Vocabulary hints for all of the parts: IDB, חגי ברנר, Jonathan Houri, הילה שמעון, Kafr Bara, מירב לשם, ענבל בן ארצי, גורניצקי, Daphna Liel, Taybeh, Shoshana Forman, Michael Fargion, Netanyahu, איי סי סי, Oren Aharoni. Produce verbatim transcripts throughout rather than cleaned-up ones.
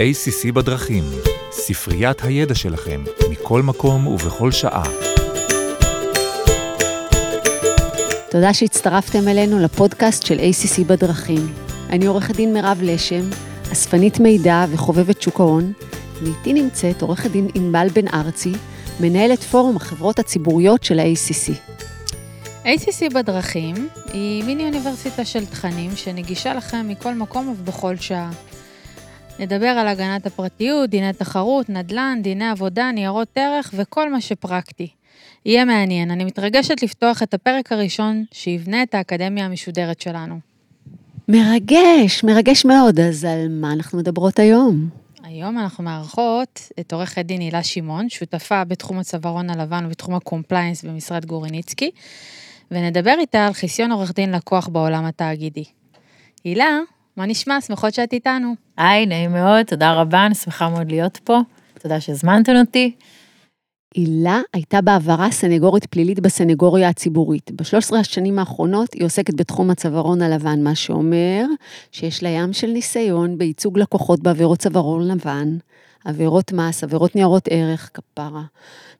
איי סי סי בדרכים, ספריית הידע שלכם, מכל מקום ובכל שעה. תודה שהצטרפתם אלינו לפודקאסט של איי סי סי בדרכים. אני עורכת דין מירב לשם, אספנית מידע וחובבת שוק ההון. ואיתי נמצאת עורכת דין ענבל בן ארצי, מנהלת פורום החברות הציבוריות של ה-איי סי סי. איי סי סי בדרכים היא מיני אוניברסיטה של תכנים שנגישה לכם מכל מקום ובכל שעה. נדבר על הגנת הפרטיות, דיני תחרות, נדל"ן, דיני עבודה, ניירות ערך וכל מה שפרקטי. יהיה מעניין, אני מתרגשת לפתוח את הפרק הראשון שיבנה את האקדמיה המשודרת שלנו. מרגש, מרגש מאוד. אז על מה אנחנו מדברות היום? היום אנחנו מארחות את עורכת דין הילה שמעון, שותפה בתחום הצווארון הלבן ובתחום הקומפליינס במשרד גורניצקי, ונדבר איתה על חיסיון עורך דין לקוח בעולם התאגידי. הילה, מה נשמע? שמחות שאת איתנו. היי, נעים מאוד, תודה רבה, אני שמחה מאוד להיות פה, תודה שהזמנתן אותי. הילה הייתה בעברה סנגורית פלילית בסנגוריה הציבורית. ב-שלוש עשרה השנים האחרונות היא עוסקת בתחום הצווארון הלבן, מה שאומר שיש לה ים של ניסיון בייצוג לקוחות בעבירות צווארון לבן, עבירות מס, עבירות ניירות ערך, כפרה,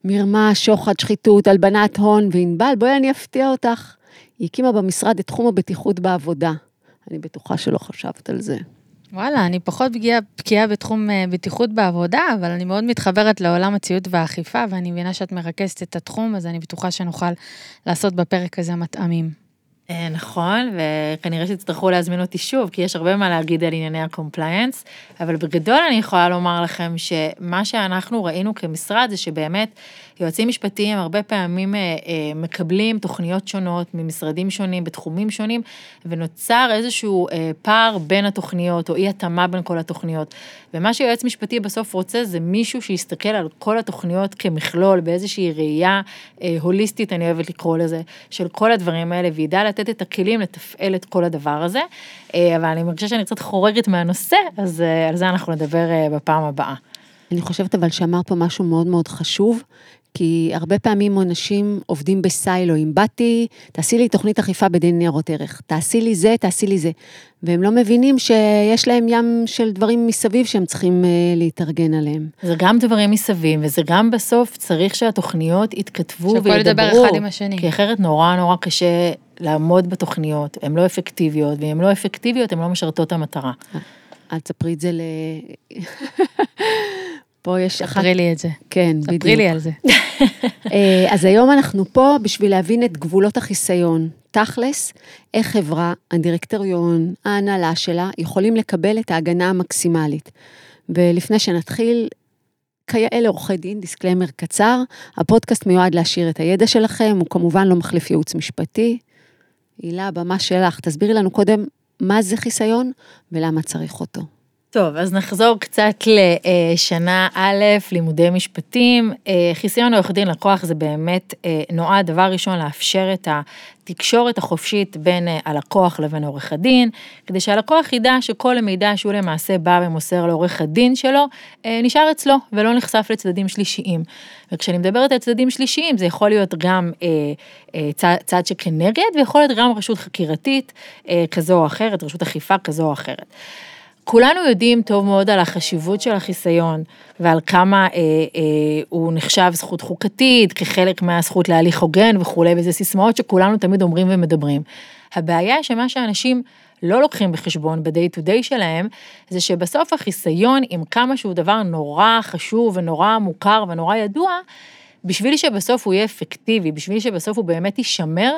מרמה, שוחד, שחיתות, הלבנת הון, וענבל, בואי אני אפתיע אותך. היא הקימה במשרד את תחום הבטיחות בעבודה. אני בטוחה שלא חשבת על זה. וואלה, אני פחות בקיאה בתחום בטיחות בעבודה, אבל אני מאוד מתחברת לעולם הציוד והאכיפה, ואני מבינה שאת מרכזת את התחום, אז אני בטוחה שנוכל לעשות בפרק הזה מטעמים. נכון, וכנראה שתצטרכו להזמין אותי שוב, כי יש הרבה מה להגיד על ענייני הקומפליינס, אבל בגדול אני יכולה לומר לכם שמה שאנחנו ראינו כמשרד זה שבאמת יועצים משפטיים הרבה פעמים מקבלים תוכניות שונות ממשרדים שונים בתחומים שונים, ונוצר איזשהו פער בין התוכניות או אי התאמה בין כל התוכניות. ומה שיועץ משפטי בסוף רוצה זה מישהו שיסתכל על כל התוכניות כמכלול, באיזושהי ראייה הוליסטית, אני אוהבת לקרוא לזה, של כל הדברים האלה, וידע לתת את הכלים לתפעל את כל הדבר הזה. אבל אני מרגישה שאני קצת חורגת מהנושא, אז על זה אנחנו נדבר בפעם הבאה. אני חושבת אבל שאמר פה משהו מאוד מאוד חשוב, כי הרבה פעמים אנשים עובדים בסיילו, אם באתי, תעשי לי תוכנית אכיפה בדין ניירות ערך, תעשי לי זה, תעשי לי זה, והם לא מבינים שיש להם ים של דברים מסביב שהם צריכים להתארגן עליהם. זה גם דברים מסביב, וזה גם בסוף צריך שהתוכניות יתכתבו וידברו. שכל ידבר אחד עם השני. כי אחרת נורא נורא קשה לעמוד בתוכניות, הן לא אפקטיביות, והן לא אפקטיביות, הן לא משרתות המטרה. אל תספרי את זה ל... פה יש אחת... ספרי לי את זה. כן, בדיוק. ספרי לי על זה. אז היום אנחנו פה בשביל להבין את גבולות החיסיון. תכלס, איך חברה, הדירקטוריון, ההנהלה שלה, יכולים לקבל את ההגנה המקסימלית. ולפני שנתחיל, כיאה לעורכי דין, דיסקלמר קצר, הפודקאסט מיועד להשאיר את הידע שלכם, הוא כמובן לא מחליף ייעוץ משפטי. הילה, במה שלך, תסבירי לנו קודם מה זה חיסיון ולמה צריך אותו. טוב, אז נחזור קצת לשנה א', לימודי משפטים. חיסיון עורך דין לקוח זה באמת נועד דבר ראשון לאפשר את התקשורת החופשית בין הלקוח לבין עורך הדין, כדי שהלקוח ידע שכל המידע שהוא למעשה בא ומוסר לעורך הדין שלו, נשאר אצלו ולא נחשף לצדדים שלישיים. וכשאני מדברת על צדדים שלישיים, זה יכול להיות גם צד שכנגד, ויכול להיות גם רשות חקירתית כזו או אחרת, רשות אכיפה כזו או אחרת. כולנו יודעים טוב מאוד על החשיבות של החיסיון, ועל כמה אה, אה, הוא נחשב זכות חוקתית, כחלק מהזכות להליך הוגן וכו', וזה סיסמאות שכולנו תמיד אומרים ומדברים. הבעיה שמה שאנשים לא לוקחים בחשבון ב-day to day שלהם, זה שבסוף החיסיון, עם כמה שהוא דבר נורא חשוב ונורא מוכר ונורא ידוע, בשביל שבסוף הוא יהיה אפקטיבי, בשביל שבסוף הוא באמת יישמר,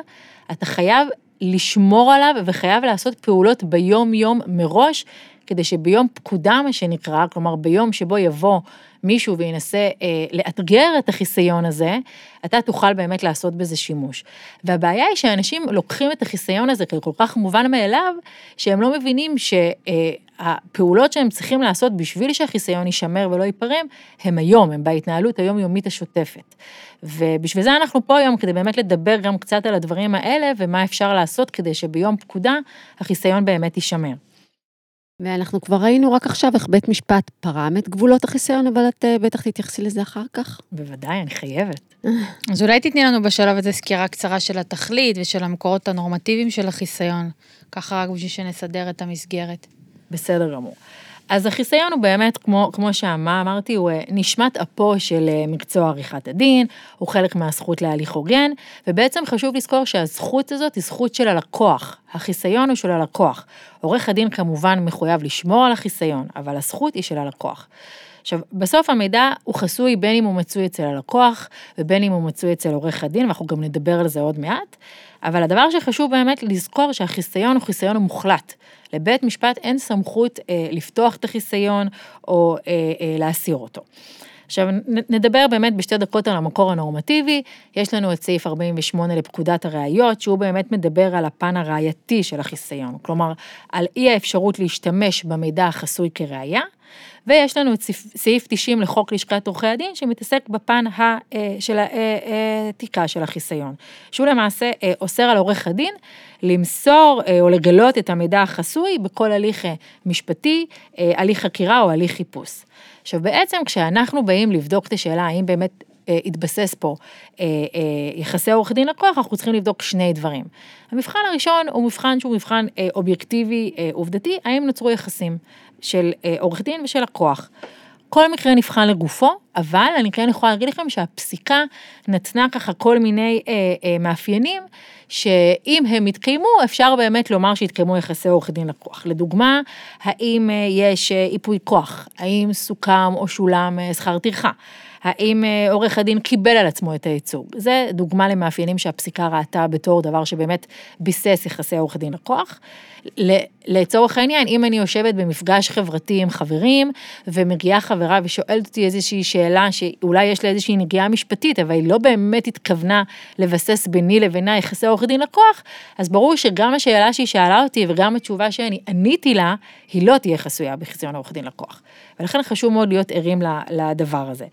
אתה חייב לשמור עליו וחייב לעשות פעולות ביום יום מראש, כדי שביום פקודה, מה שנקרא, כלומר ביום שבו יבוא מישהו וינסה אה, לאתגר את החיסיון הזה, אתה תוכל באמת לעשות בזה שימוש. והבעיה היא שאנשים לוקחים את החיסיון הזה כל כך מובן מאליו, שהם לא מבינים שהפעולות שהם צריכים לעשות בשביל שהחיסיון יישמר ולא ייפרם, הם היום, הם בהתנהלות היומיומית השוטפת. ובשביל זה אנחנו פה היום, כדי באמת לדבר גם קצת על הדברים האלה, ומה אפשר לעשות כדי שביום פקודה החיסיון באמת יישמר. ואנחנו כבר ראינו רק עכשיו איך בית משפט פרם את גבולות החיסיון, אבל את בטח תתייחסי לזה אחר כך. בוודאי, אני חייבת. אז אולי תתני לנו בשלב הזה סקירה קצרה של התכלית ושל המקורות הנורמטיביים של החיסיון, ככה רק בשביל שנסדר את המסגרת. בסדר גמור. אז החיסיון הוא באמת, כמו, כמו שאמר, אמרתי, הוא נשמת אפו של מקצוע עריכת הדין, הוא חלק מהזכות להליך הוגן, ובעצם חשוב לזכור שהזכות הזאת היא זכות של הלקוח. החיסיון הוא של הלקוח. עורך הדין כמובן מחויב לשמור על החיסיון, אבל הזכות היא של הלקוח. עכשיו, בסוף המידע הוא חסוי בין אם הוא מצוי אצל הלקוח, ובין אם הוא מצוי אצל עורך הדין, ואנחנו גם נדבר על זה עוד מעט, אבל הדבר שחשוב באמת לזכור שהחיסיון הוא חיסיון מוחלט. לבית משפט אין סמכות אה, לפתוח את החיסיון, או אה, אה, להסיר אותו. עכשיו, נדבר באמת בשתי דקות על המקור הנורמטיבי, יש לנו את סעיף ארבעים ושמונה לפקודת הראיות, שהוא באמת מדבר על הפן הראייתי של החיסיון, כלומר, על אי האפשרות להשתמש במידע החסוי כראיה, ויש לנו את סעיף תשעים לחוק לשכת עורכי הדין, שמתעסק בפן ה, של התיקה של החיסיון, שהוא למעשה אוסר על עורך הדין, למסור או לגלות את המידע החסוי בכל הליך משפטי, הליך חקירה או הליך חיפוש. עכשיו בעצם כשאנחנו באים לבדוק את השאלה האם באמת אה, התבסס פה אה, אה, יחסי עורך דין לקוח, אנחנו צריכים לבדוק שני דברים. המבחן הראשון הוא מבחן שהוא מבחן אה, אובייקטיבי אה, עובדתי, האם נוצרו יחסים של אה, עורך דין ושל לקוח. כל מקרה נבחן לגופו, אבל אני כן יכולה להגיד לכם שהפסיקה נתנה ככה כל מיני אה, אה, מאפיינים, שאם הם יתקיימו, אפשר באמת לומר שיתקיימו יחסי עורך דין לקוח. לדוגמה, האם יש איפוי כוח, האם סוכם או שולם שכר טרחה, האם עורך הדין קיבל על עצמו את הייצוג. זה דוגמה למאפיינים שהפסיקה ראתה בתור דבר שבאמת ביסס יחסי עורך דין לקוח. לצורך העניין, אם אני יושבת במפגש חברתי עם חברים, ומגיעה חברה ושואלת אותי איזושהי שאלה, שאולי יש לה איזושהי נגיעה משפטית, אבל היא לא באמת התכוונה לבסס ביני לבינה יחסי עורך דין לקוח, אז ברור שגם השאלה שהיא שאלה אותי, וגם התשובה שאני עניתי לה, היא לא תהיה חסויה בחיסיון עורך דין לקוח. ולכן חשוב מאוד להיות ערים לדבר הזה.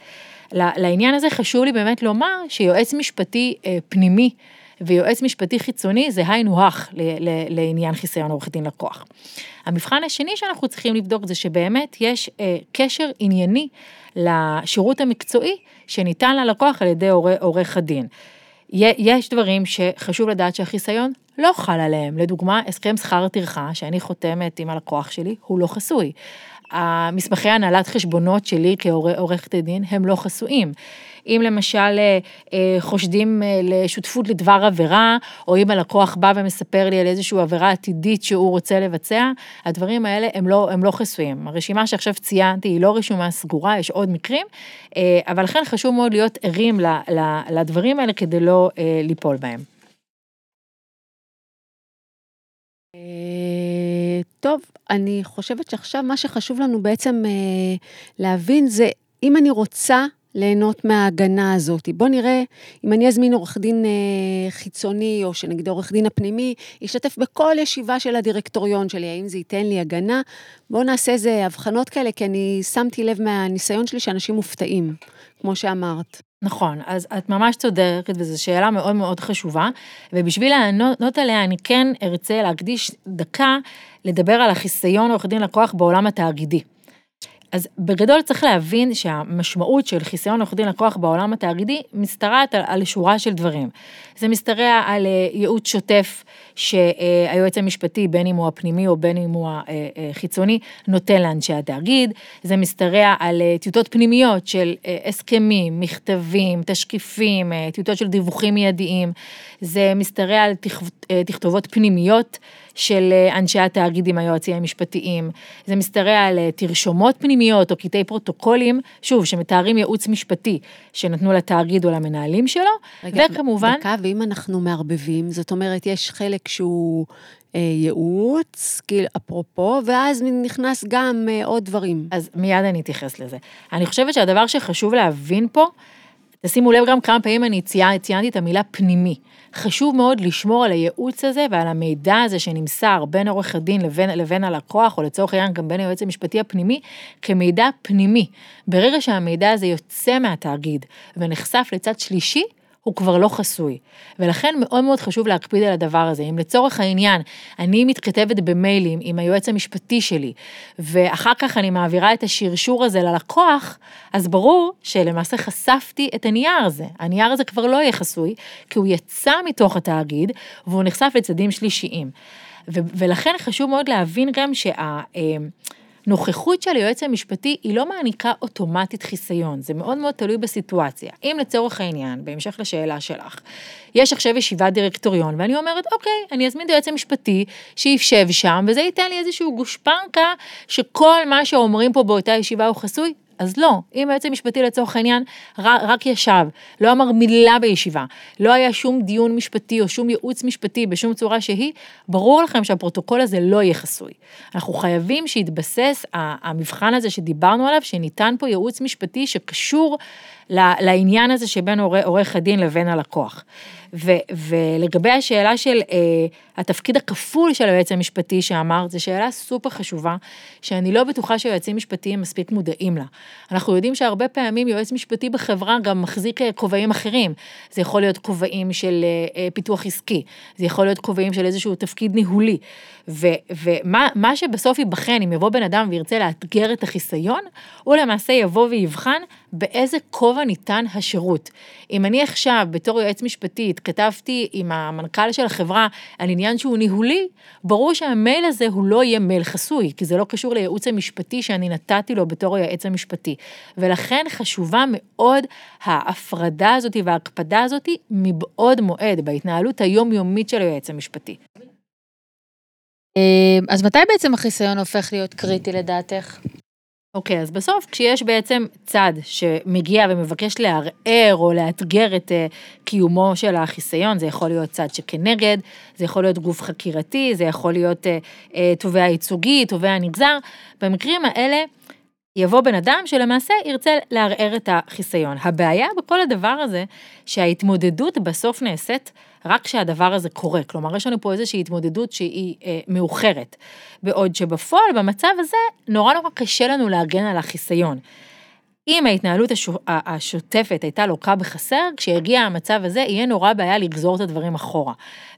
לעניין הזה חשוב לי באמת לומר שיועץ משפטי פנימי ויועץ משפטי חיצוני זה היינו הך לעניין חיסיון עורך דין לקוח. המבחן השני שאנחנו צריכים לבדוק זה שבאמת יש קשר ענייני לשירות המקצועי שניתן ללקוח על ידי עורך הדין. יש דברים שחשוב לדעת שהחיסיון לא חל עליהם. לדוגמה, הסכם שכר טרחה שאני חותמת עם הלקוח שלי הוא לא חסוי. המסמכי הנהלת חשבונות שלי כעורכת הדין הם לא חסויים. אם למשל חושדים לשותפות לדבר עבירה, או אם הלקוח בא ומספר לי על איזושהי עבירה עתידית שהוא רוצה לבצע, הדברים האלה הם לא, הם לא חסויים. הרשימה שעכשיו ציינתי היא לא רשומה סגורה, יש עוד מקרים, אבל לכן חשוב מאוד להיות ערים לדברים האלה כדי לא ליפול בהם. טוב, אני חושבת שעכשיו מה שחשוב לנו בעצם להבין זה, אם אני רוצה ליהנות מההגנה הזאת, בוא נראה, אם אני אזמין עורך דין חיצוני, או שנגיד עורך דין הפנימי, ישתתף בכל ישיבה של הדירקטוריון שלי, האם זה ייתן לי הגנה, בוא נעשה איזה הבחנות כאלה, כי אני שמתי לב מהניסיון שלי שאנשים מופתעים, כמו שאמרת. נכון, אז את ממש צודקת, וזו שאלה מאוד מאוד חשובה, ובשביל לענות עליה, אני כן ארצה להקדיש דקה, לדבר על החיסיון עורך דין לקוח בעולם התאגידי. אז בגדול צריך להבין שהמשמעות של חיסיון עורך דין לקוח בעולם התאגידי, מסתרעת על, על שורה של דברים. זה מסתרע על ייעוץ שוטף, שהיועץ המשפטי, בין אם הוא הפנימי או בין אם הוא החיצוני, נותן לאנשי התאגיד, זה מסתרע על טיוטות פנימיות של הסכמים, מכתבים, תשקיפים, טיוטות של דיווחים מיידיים, זה מסתרע על תכתובות פנימיות של אנשי התאגידים היועצים המשפטיים, זה מסתרע על תרשומות פנימיות או קטעי פרוטוקולים, שוב, שמתארים ייעוץ משפטי שנתנו לתאגיד או למנהלים שלו, רגע, וכמובן... דקה, ואם אנחנו מערבבים, זאת אומרת, יש חלק שהוא אה, ייעוץ, כאילו אפרופו, ואז נכנס גם אה, עוד דברים. אז מיד אני אתייחס לזה. אני חושבת שהדבר שחשוב להבין פה, תשימו לב גם כמה פעמים אני ציינתי את המילה פנימי. חשוב מאוד לשמור על הייעוץ הזה ועל המידע הזה שנמסר בין עורך הדין לבין, לבין הלקוח, או לצורך העניין גם בין היועץ המשפטי הפנימי, כמידע פנימי. ברגע שהמידע הזה יוצא מהתאגיד ונחשף לצד שלישי, הוא כבר לא חסוי. ולכן מאוד מאוד חשוב להקפיד על הדבר הזה. אם לצורך העניין, אני מתכתבת במיילים עם היועץ המשפטי שלי, ואחר כך אני מעבירה את השרשור הזה ללקוח, אז ברור שלמעשה חשפתי את הנייר הזה. הנייר הזה כבר לא יהיה חסוי, כי הוא יצא מתוך התאגיד, והוא נחשף לצדים שלישיים. ולכן חשוב מאוד להבין גם שה... נוכחות של היועץ המשפטי היא לא מעניקה אוטומטית חיסיון, זה מאוד מאוד תלוי בסיטואציה. אם לצורך העניין, בהמשך לשאלה שלך, יש עכשיו ישיבת דירקטוריון, ואני אומרת, אוקיי, אני אזמין את היועץ המשפטי שישב שם, וזה ייתן לי איזשהו גושפנקה שכל מה שאומרים פה באותה ישיבה הוא חסוי, אז לא, אם היועץ המשפטי לצורך העניין רק ישב, לא אמר מילה בישיבה, לא היה שום דיון משפטי או שום ייעוץ משפטי בשום צורה שהיא, ברור לכם שהפרוטוקול הזה לא יהיה חסוי. אנחנו חייבים שיתבסס המבחן הזה שדיברנו עליו, שניתן פה ייעוץ משפטי שקשור לעניין הזה שבין עורך הדין לבין הלקוח. ולגבי השאלה של התפקיד הכפול של היועץ המשפטי שאמרת, זו שאלה סופר חשובה, שאני לא בטוחה שהיועצים משפטיים מספיק מודעים לה. אנחנו יודעים שהרבה פעמים יועץ משפטי בחברה גם מחזיק כובעים אחרים. זה יכול להיות כובעים של פיתוח עסקי, זה יכול להיות כובעים של איזשהו תפקיד ניהולי. ומה שבסוף ייבחן, אם יבוא בן אדם וירצה לאתגר את החיסיון, הוא למעשה יבוא ויבחן באיזה כובע ניתן השירות. אם אני עכשיו בתור יועץ משפטי התכתבתי עם המנכ"ל של החברה על עניין שהוא ניהולי, ברור שהמייל הזה הוא לא יהיה מייל חסוי, כי זה לא קשור לייעוץ המשפטי שאני נתתי לו בתור יועץ המשפטי. ולכן חשובה מאוד ההפרדה הזאת וההקפדה הזאת מבעוד מועד בהתנהלות היומיומית של היועץ המשפטי. אז מתי בעצם החיסיון הופך להיות קריטי לדעתך? אוקיי, אז בסוף, כשיש בעצם צד שמגיע ומבקש לערער או לאתגר את קיומו של החיסיון, זה יכול להיות צד שכנגד, זה יכול להיות גוף חקירתי, זה יכול להיות תובע ייצוגי, תובע נגזר, במקרים האלה יבוא בן אדם שלמעשה ירצה לערער את החיסיון. הבעיה בכל הדבר הזה, שההתמודדות בסוף נעשית רק שהדבר הזה קורה, כלומר יש לנו פה איזושהי התמודדות שהיא אה, מאוחרת, בעוד שבפועל במצב הזה נורא נורא קשה לנו להגן על החיסיון. אם ההתנהלות השוטפת הייתה לוקה בחסר, כשהגיע המצב הזה, יהיה נורא בעיה לגזור את הדברים אחורה.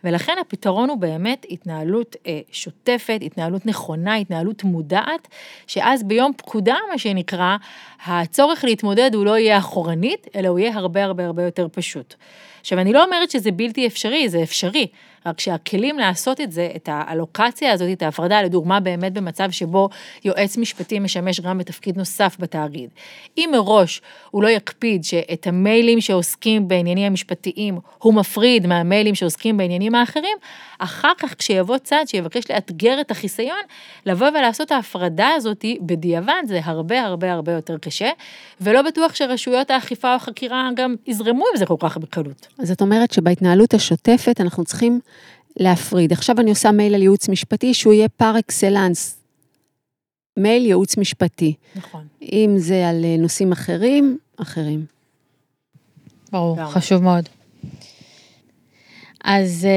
ולכן הפתרון הוא באמת התנהלות שוטפת, התנהלות נכונה, התנהלות מודעת, שאז ביום פקודה, מה שנקרא, הצורך להתמודד הוא לא יהיה אחורנית, אלא הוא יהיה הרבה הרבה הרבה יותר פשוט. עכשיו, אני לא אומרת שזה בלתי אפשרי, זה אפשרי, רק שהכלים לעשות את זה, את האלוקציה הזאת, את ההפרדה, לדוגמה באמת במצב שבו יועץ משפטי משמש גם בתפקיד נוסף בתאגיד. אם מראש הוא לא יקפיד שאת המיילים שעוסקים בעניינים המשפטיים, הוא מפריד מהמיילים שעוסקים בעניינים האחרים, אחר כך כשיבוא צד שיבקש לאתגר את החיסיון, לבוא ולעשות ההפרדה הזאת בדיעבד, זה הרבה הרבה הרבה יותר קשה, ולא בטוח שרשויות האכיפה או החקירה גם יזרמו עם זה כל כך בקלות. אז את אומרת שבהתנהלות השוטפת אנחנו צריכים להפריד. עכשיו אני עושה מייל על ייעוץ משפטי, שהוא יהיה פאר אקסלנס, מייל ייעוץ משפטי. נכון. אם זה על נושאים אחרים, אחרים. ברור, חשוב מאוד. אז,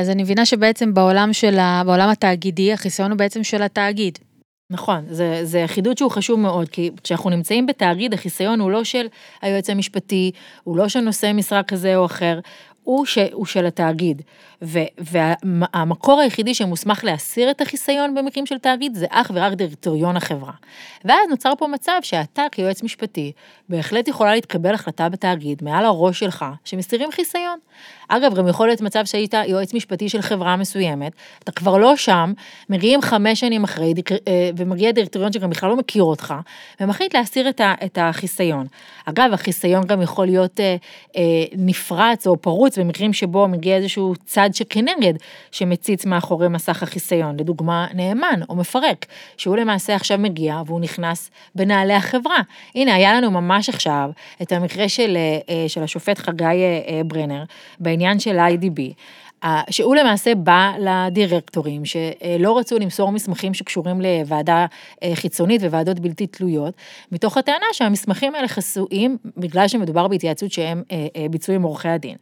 אז אני מבינה שבעצם בעולם, של ה, בעולם התאגידי, החיסיון הוא בעצם של התאגיד. נכון, זה, זה חידוד שהוא חשוב מאוד, כי כשאנחנו נמצאים בתאגיד, החיסיון הוא לא של היועץ המשפטי, הוא לא של נושא משרה כזה או אחר, הוא, ש, הוא של התאגיד. ו, והמקור היחידי שמוסמך להסיר את החיסיון במקרים של תאגיד, זה אך ורק דירקטוריון החברה. ואז נוצר פה מצב שאתה כיועץ משפטי, בהחלט יכולה להתקבל החלטה בתאגיד, מעל הראש שלך, שמסתירים חיסיון. אגב, גם יכול להיות מצב שהיית יועץ משפטי של חברה מסוימת, אתה כבר לא שם, מגיעים חמש שנים אחרי, ומגיע דירקטוריון שגם בכלל לא מכיר אותך, ומחליט להסיר את החיסיון. אגב, החיסיון גם יכול להיות נפרץ או פרוץ, במקרים שבו מגיע איזשהו צד שכנגד, שמציץ מאחורי מסך החיסיון, לדוגמה נאמן או מפרק, שהוא למעשה עכשיו מגיע, והוא נכנס בנעלי החברה. הנה, היה לנו ממש עכשיו את המקרה של, של השופט חגי ברנר, בעניין של איי די בי, שהוא למעשה בא לדירקטורים שלא רצו למסור מסמכים שקשורים לוועדה חיצונית וועדות בלתי תלויות, מתוך הטענה שהמסמכים האלה חסויים, בגלל שמדובר בהתייעצות שהם ביצעו עם עורכי הדין.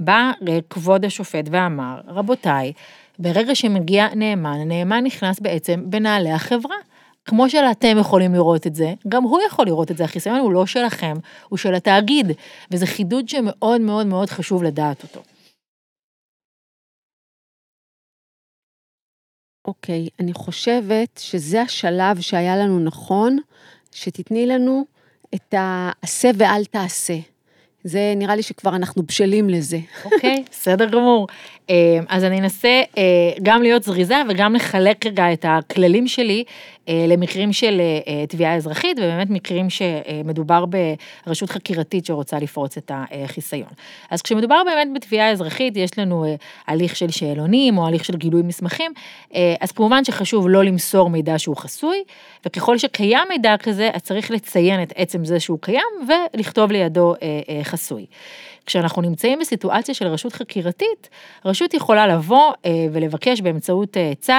בא כבוד השופט ואמר, רבותיי, ברגע שמגיע נאמן, הנאמן נכנס בעצם בנעלי החברה, כמו שאתם יכולים לראות את זה, גם הוא יכול לראות את זה, החיסיון הוא לא שלכם, הוא של התאגיד, וזה חידוד שמאוד מאוד מאוד חשוב לדעת אותו. אוקיי, אני חושבת שזה השלב שהיה לנו נכון, שתתני לנו את העשה ואל תעשה. זה נראה לי שכבר אנחנו בשלים לזה. אוקיי, בסדר גמור. אז אני אנסה גם להיות זריזה וגם לחלק רגע את הכללים שלי למקרים של תביעה אזרחית, ובאמת מקרים שמדובר ברשות חקירתית שרוצה לפרוץ את החיסיון. אז כשמדובר באמת בתביעה אזרחית, יש לנו הליך של שאלונים, או הליך של גילוי מסמכים, אז כמובן שחשוב לא למסור מידע שהוא חסוי, וככל שקיים מידע כזה, אז צריך לציין את עצם זה שהוא קיים, ולכתוב לידו חסוי. כשאנחנו נמצאים בסיטואציה של רשות חקירתית, רשות יכולה לבוא ולבקש באמצעות צו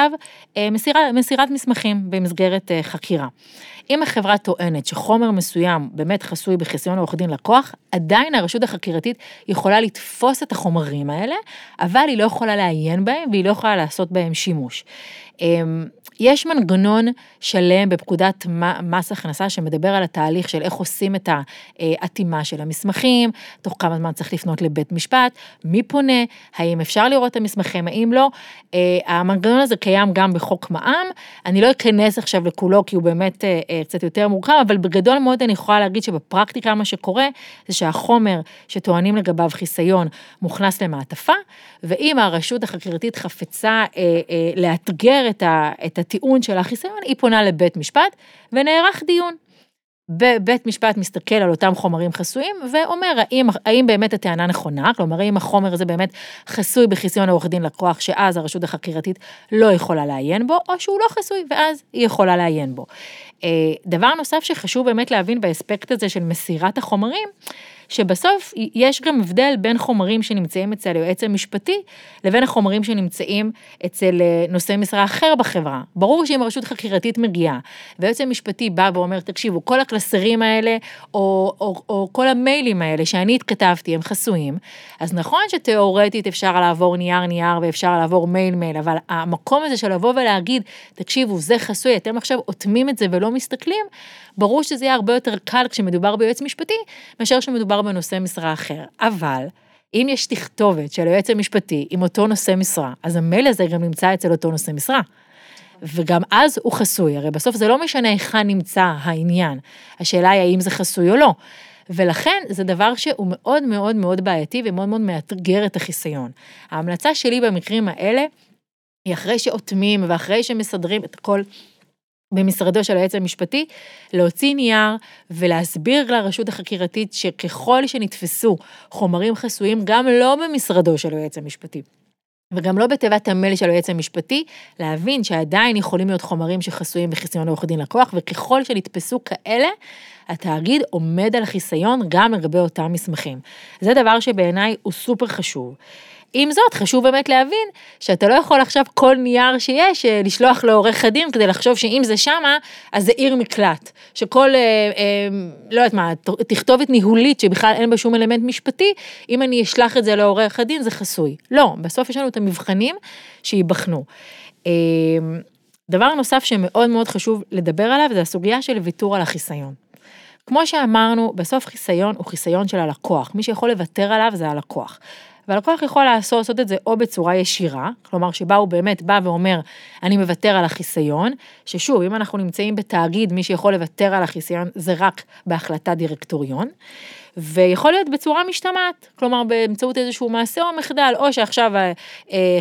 מסירת מסמכים במסגרת חקירה. אם החברה טוענת שחומר מסוים באמת חסוי בחיסיון עורך דין לקוח, עדיין הרשות החקירתית יכולה לתפוס את החומרים האלה, אבל היא לא יכולה לעיין בהם והיא לא יכולה לעשות בהם שימוש. יש מנגנון שלם בפקודת מס הכנסה שמדבר על התהליך של איך עושים את העטימה של המסמכים, תוך כמה זמן צריך לפנות לבית משפט, מי פונה, האם אפשר לראות את המסמכים, האם לא. המנגנון הזה קיים גם בחוק מע"מ, אני לא אכנס עכשיו לכולו כי הוא באמת קצת יותר מורכב, אבל בגדול מאוד אני יכולה להגיד שבפרקטיקה מה שקורה, זה שהחומר שטוענים לגביו חיסיון מוכנס למעטפה, ואם הרשות החקירתית חפצה לאתגר את, ה, את הטיעון של החיסיון, היא פונה לבית משפט, ונערך דיון. בית משפט מסתכל על אותם חומרים חסויים, ואומר, האם, האם באמת הטענה נכונה, כלומר, האם החומר הזה באמת חסוי בחיסיון עורך דין לקוח, שאז הרשות החקירתית לא יכולה לעיין בו, או שהוא לא חסוי, ואז היא יכולה לעיין בו. דבר נוסף שחשוב באמת להבין באספקט הזה של מסירת החומרים, שבסוף יש גם הבדל בין חומרים שנמצאים אצל יועץ המשפטי, לבין החומרים שנמצאים אצל נושא משרה אחר בחברה. ברור שאם הרשות חקירתית מגיעה, ויועץ המשפטי בא ואומר, תקשיבו, כל הקלסרים האלה, או, או, או כל המיילים האלה שאני התכתבתי, הם חסויים, אז נכון שתיאורטית אפשר לעבור נייר נייר, ואפשר לעבור מייל מייל, אבל המקום הזה של לבוא ולהגיד, תקשיבו, זה חסוי, אתם עכשיו עותמים את זה ולא מסתכלים, ברור שזה יהיה הרבה יותר קל כשמדובר ביועץ משפטי, מאשר שמדובר בנושא משרה אחר. אבל, אם יש תכתובת של היועץ המשפטי עם אותו נושא משרה, אז המייל הזה גם נמצא אצל אותו נושא משרה. וגם אז הוא חסוי. הרי בסוף זה לא משנה היכן נמצא העניין. השאלה היא האם זה חסוי או לא. ולכן זה דבר שהוא מאוד מאוד מאוד בעייתי ומאוד מאוד מאתגר את החיסיון. ההמלצה שלי במקרים האלה, היא אחרי שעותמים ואחרי שמסדרים את הכל במשרדו של היועץ המשפטי, להוציא נייר ולהסביר לרשות החקירתית שככל שנתפסו חומרים חסויים, גם לא במשרדו של היועץ המשפטי, וגם לא בתיבת המייל של היועץ המשפטי, להבין שעדיין יכולים להיות חומרים שחסויים בחיסיון עורך דין לקוח, וככל שנתפסו כאלה, התאגיד עומד על החיסיון גם לגבי אותם מסמכים. זה דבר שבעיניי הוא סופר חשוב. עם זאת, חשוב באמת להבין שאתה לא יכול עכשיו כל נייר שיש לשלוח לעורך הדין כדי לחשוב שאם זה שמה, אז זה עיר מקלט. שכל, לא יודעת מה, תכתובת ניהולית שבכלל אין בה שום אלמנט משפטי, אם אני אשלח את זה לעורך הדין זה חסוי. לא, בסוף יש לנו את המבחנים שיבחנו. דבר נוסף שמאוד מאוד חשוב לדבר עליו, זה הסוגיה של ויתור על החיסיון. כמו שאמרנו, בסוף חיסיון הוא חיסיון של הלקוח. מי שיכול לוותר עליו זה הלקוח. והלקוח יכול לעשות, לעשות את זה או בצורה ישירה, כלומר שבה הוא באמת בא ואומר, אני מוותר על החיסיון, ששוב, אם אנחנו נמצאים בתאגיד, מי שיכול לוותר על החיסיון, זה רק בהחלטת דירקטוריון, ויכול להיות בצורה משתמעת, כלומר באמצעות איזשהו מעשה או מחדל, או שעכשיו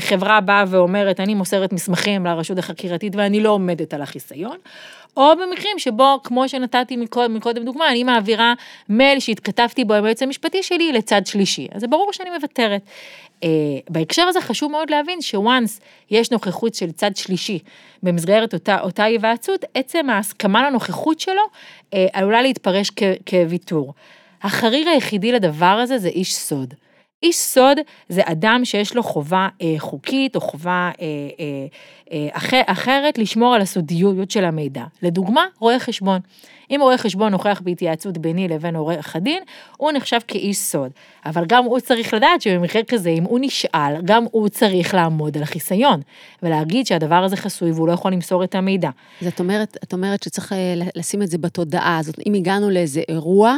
חברה באה ואומרת, אני מוסרת מסמכים לרשות החקירתית, ואני לא עומדת על החיסיון, או במקרים שבו, כמו שנתתי מקודם דוגמה, אני מעבירה מייל שהתכתבתי בו עם היועץ המשפטי שלי לצד שלישי. אז זה ברור שאני מוותרת. בהקשר הזה חשוב מאוד להבין שוואנס יש נוכחות של צד שלישי במסגרת אותה, אותה היוועצות, עצם ההסכמה לנוכחות שלו עלולה להתפרש כ, כוויתור. החריר היחידי לדבר הזה זה איש סוד. איש סוד זה אדם שיש לו חובה אה, חוקית או חובה אה, אה, אה, אחרת לשמור על הסודיות של המידע. לדוגמה, רואה חשבון. אם רואה חשבון נוכח בהתייעצות ביני לבין עורך הדין, הוא נחשב כאיש סוד. אבל גם הוא צריך לדעת שבמקרה כזה, אם הוא נשאל, גם הוא צריך לעמוד על החיסיון, ולהגיד שהדבר הזה חסוי והוא לא יכול למסור את המידע. אז את אומרת, את אומרת שצריך לשים את זה בתודעה הזאת. אם הגענו לאיזה אירוע,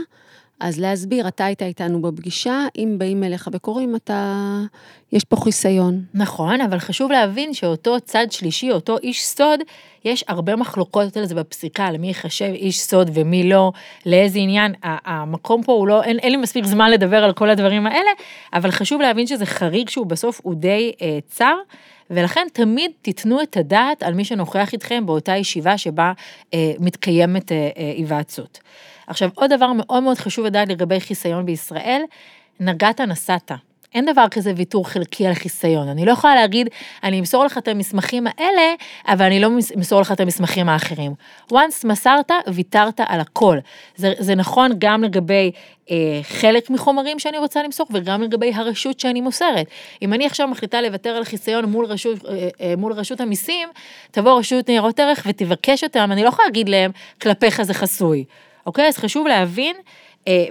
אז להסביר, אתה היית איתנו בפגישה, אם באים אליך בקורים, אתה... יש פה חיסיון. נכון, אבל חשוב להבין שאותו צד שלישי, אותו איש סוד, יש הרבה מחלוקות על זה בפסיקה, למי יחשב איש סוד ומי לא, לאיזה עניין, המקום פה הוא לא, אין, אין לי מספיק זמן לדבר על כל הדברים האלה, אבל חשוב להבין שזה חריג שהוא בסוף הוא די אה, צר, ולכן תמיד תיתנו את הדעת על מי שנוכח איתכם באותה ישיבה שבה אה, מתקיימת אה, אה, היוועצות. עכשיו, עוד דבר מאוד מאוד חשוב לדעת לגבי חיסיון בישראל, נגעת נסעת. אין דבר כזה ויתור חלקי על חיסיון. אני לא יכולה להגיד, אני אמסור לך את המסמכים האלה, אבל אני לא אמסור לך את המסמכים האחרים. once מסרת, ויתרת על הכל. זה, זה נכון גם לגבי אה, חלק מחומרים שאני רוצה למסור, וגם לגבי הרשות שאני מוסרת. אם אני עכשיו מחליטה לוותר על חיסיון מול רשות, אה, אה, מול רשות המיסים, תבוא רשות ניירות ערך ותבקש אותם, אני לא יכולה להגיד להם, כלפיך זה חסוי. אוקיי? אז חשוב להבין,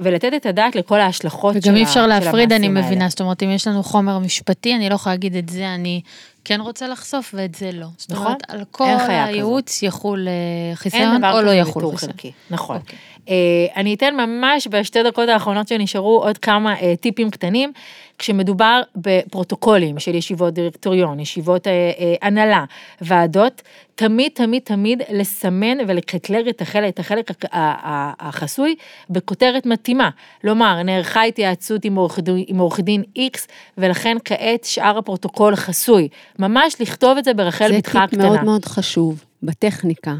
ולתת את הדעת לכל ההשלכות של המעשים האלה. וגם אי אפשר להפריד, אני מבינה, זאת אומרת, אם יש לנו חומר משפטי, אני לא יכולה להגיד את זה, אני כן רוצה לחשוף, ואת זה לא. זאת אומרת, על כל הייעוץ יחול חיסיון, או לא יחול חיסיון. נכון. אני אתן ממש בשתי דקות האחרונות שנשארו עוד כמה טיפים קטנים, כשמדובר בפרוטוקולים של ישיבות דירקטוריון, ישיבות הנהלה, ועדות, תמיד, תמיד, תמיד לסמן ולקטלר את החלק, את החלק החסוי בכותרת מתאימה. לומר, נערכה התייעצות עם עורך דין X, ולכן כעת שאר הפרוטוקול חסוי. ממש לכתוב את זה ברחל בתך הקטנה. זה טיפ מאוד מאוד חשוב בטכניקה.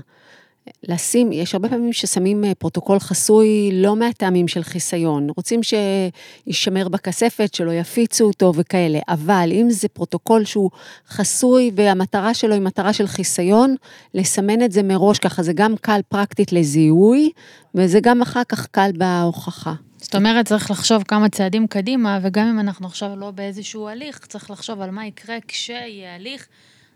לשים, יש הרבה פעמים ששמים פרוטוקול חסוי לא מהטעמים של חיסיון, רוצים שישמר בכספת, שלא יפיצו אותו וכאלה, אבל אם זה פרוטוקול שהוא חסוי והמטרה שלו היא מטרה של חיסיון, לסמן את זה מראש, ככה זה גם קל פרקטית לזיהוי, וזה גם אחר כך קל בהוכחה. זאת אומרת, צריך לחשוב כמה צעדים קדימה, וגם אם אנחנו עכשיו לא באיזשהו הליך, צריך לחשוב על מה יקרה כשיהיה הליך,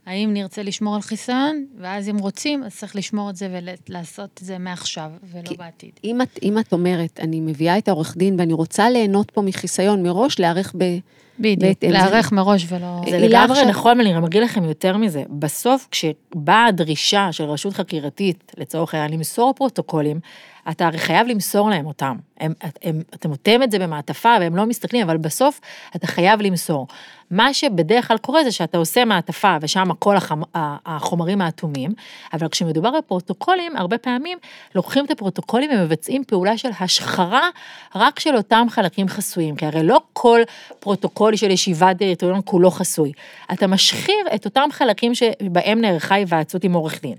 האם נרצה לשמור על חיסיון, ואז אם רוצים, אז צריך לשמור את זה ולעשות את זה מעכשיו, ולא בעתיד. אם את, אם את אומרת, אני מביאה את העורך דין, ואני רוצה ליהנות פה מחיסיון מראש, לערך ב... בדיוק, לערך מראש ולא... זה לגמרי נכון, ואני מרגיל לכם יותר מזה. בסוף, כשבאה הדרישה של רשות חקירתית, לצורך העניין, למסור פרוטוקולים, אתה חייב למסור להם אותם. הם, הם, אתם מותם את זה במעטפה, והם לא מסתכלים, אבל בסוף אתה חייב למסור. מה שבדרך כלל קורה זה שאתה עושה מעטפה, ושם כל החומרים האטומים, אבל כשמדובר בפרוטוקולים, הרבה פעמים לוקחים את הפרוטוקולים ומבצעים פעולה של השחרה, רק של אותם חלקים חסויים, כי הרי לא כל פרוטוקול של ישיבת דירקטוריון כולו חסוי. אתה משחיר את אותם חלקים שבהם נערכה היוועצות עם עורך דין.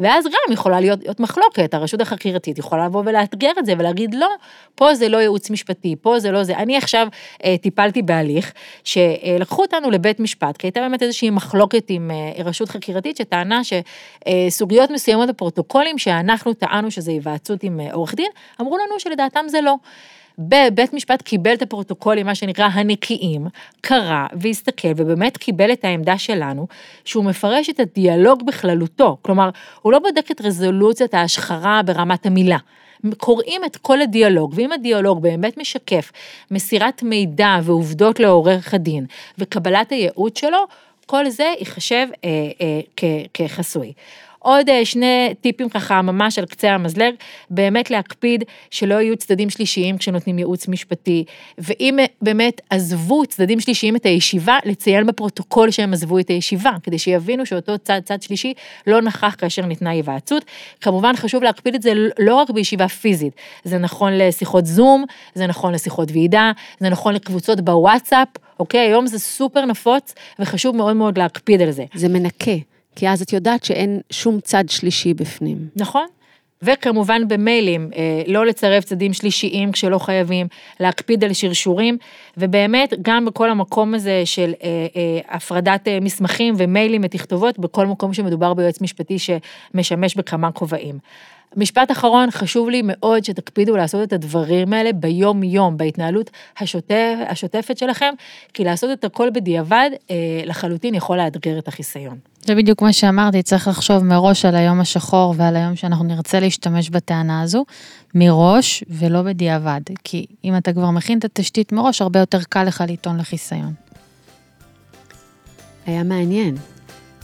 ואז גם יכולה להיות, להיות מחלוקת, הרשות החקירתית יכולה לבוא ולאתגר את זה, ולהגיד לא, פה זה לא ייעוץ משפטי, פה זה לא זה. אני עכשיו אה, טיפלתי בהליך, שלקחו אותנו לבית משפט, כי הייתה באמת איזושהי מחלוקת עם אה, רשות חקירתית, שטענה שסוגיות מסוימות בפרוטוקולים, שאנחנו טענו שזה היוועצות עם אה, עורך דין, אמרו לנו שלדעתם זה לא. בבית משפט קיבל את הפרוטוקולים, מה שנקרא הנקיים, קרא והסתכל, ובאמת קיבל את העמדה שלנו, שהוא מפרש את הדיאלוג בכללותו, כלומר, הוא לא בודק את רזולוציית ההשחרה ברמת המילה, קוראים את כל הדיאלוג, ואם הדיאלוג באמת משקף מסירת מידע ועובדות לעורך הדין, וקבלת הייעוד שלו, כל זה ייחשב אה, אה, כ- כחסוי. עוד שני טיפים ככה, ממש על קצה המזלג, באמת להקפיד שלא יהיו צדדים שלישיים כשנותנים ייעוץ משפטי, ואם באמת עזבו צדדים שלישיים את הישיבה, לציין בפרוטוקול שהם עזבו את הישיבה, כדי שיבינו שאותו צד, צד שלישי, לא נכח כאשר ניתנה היוועצות. כמובן חשוב להקפיד את זה לא רק בישיבה פיזית, זה נכון לשיחות זום, זה נכון לשיחות ועידה, זה נכון לקבוצות בוואטסאפ, אוקיי? היום זה סופר נפוץ, וחשוב מאוד מאוד להקפיד על זה. זה מנקה. כי אז את יודעת שאין שום צד שלישי בפנים. נכון. וכמובן במיילים, לא לצרף צדים שלישיים כשלא חייבים, להקפיד על שרשורים, ובאמת גם בכל המקום הזה של הפרדת מסמכים ומיילים ותכתובות, בכל מקום שמדובר ביועץ משפטי שמשמש בכמה כובעים. משפט אחרון, חשוב לי מאוד שתקפידו לעשות את הדברים האלה ביום-יום, בהתנהלות השוטף, השוטפת שלכם, כי לעשות את הכל בדיעבד, לחלוטין יכול לאתגר את החיסיון. זה בדיוק מה שאמרתי, צריך לחשוב מראש על היום השחור ועל היום שאנחנו נרצה להשתמש בטענה הזו, מראש ולא בדיעבד, כי אם אתה כבר מכין את התשתית מראש, הרבה יותר קל לך לטעון לחיסיון. היה מעניין.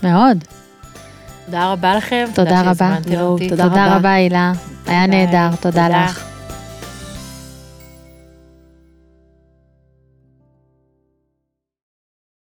מאוד. תודה רבה לכם. תודה רבה. תודה רבה, הילה. היה נהדר, תודה לך.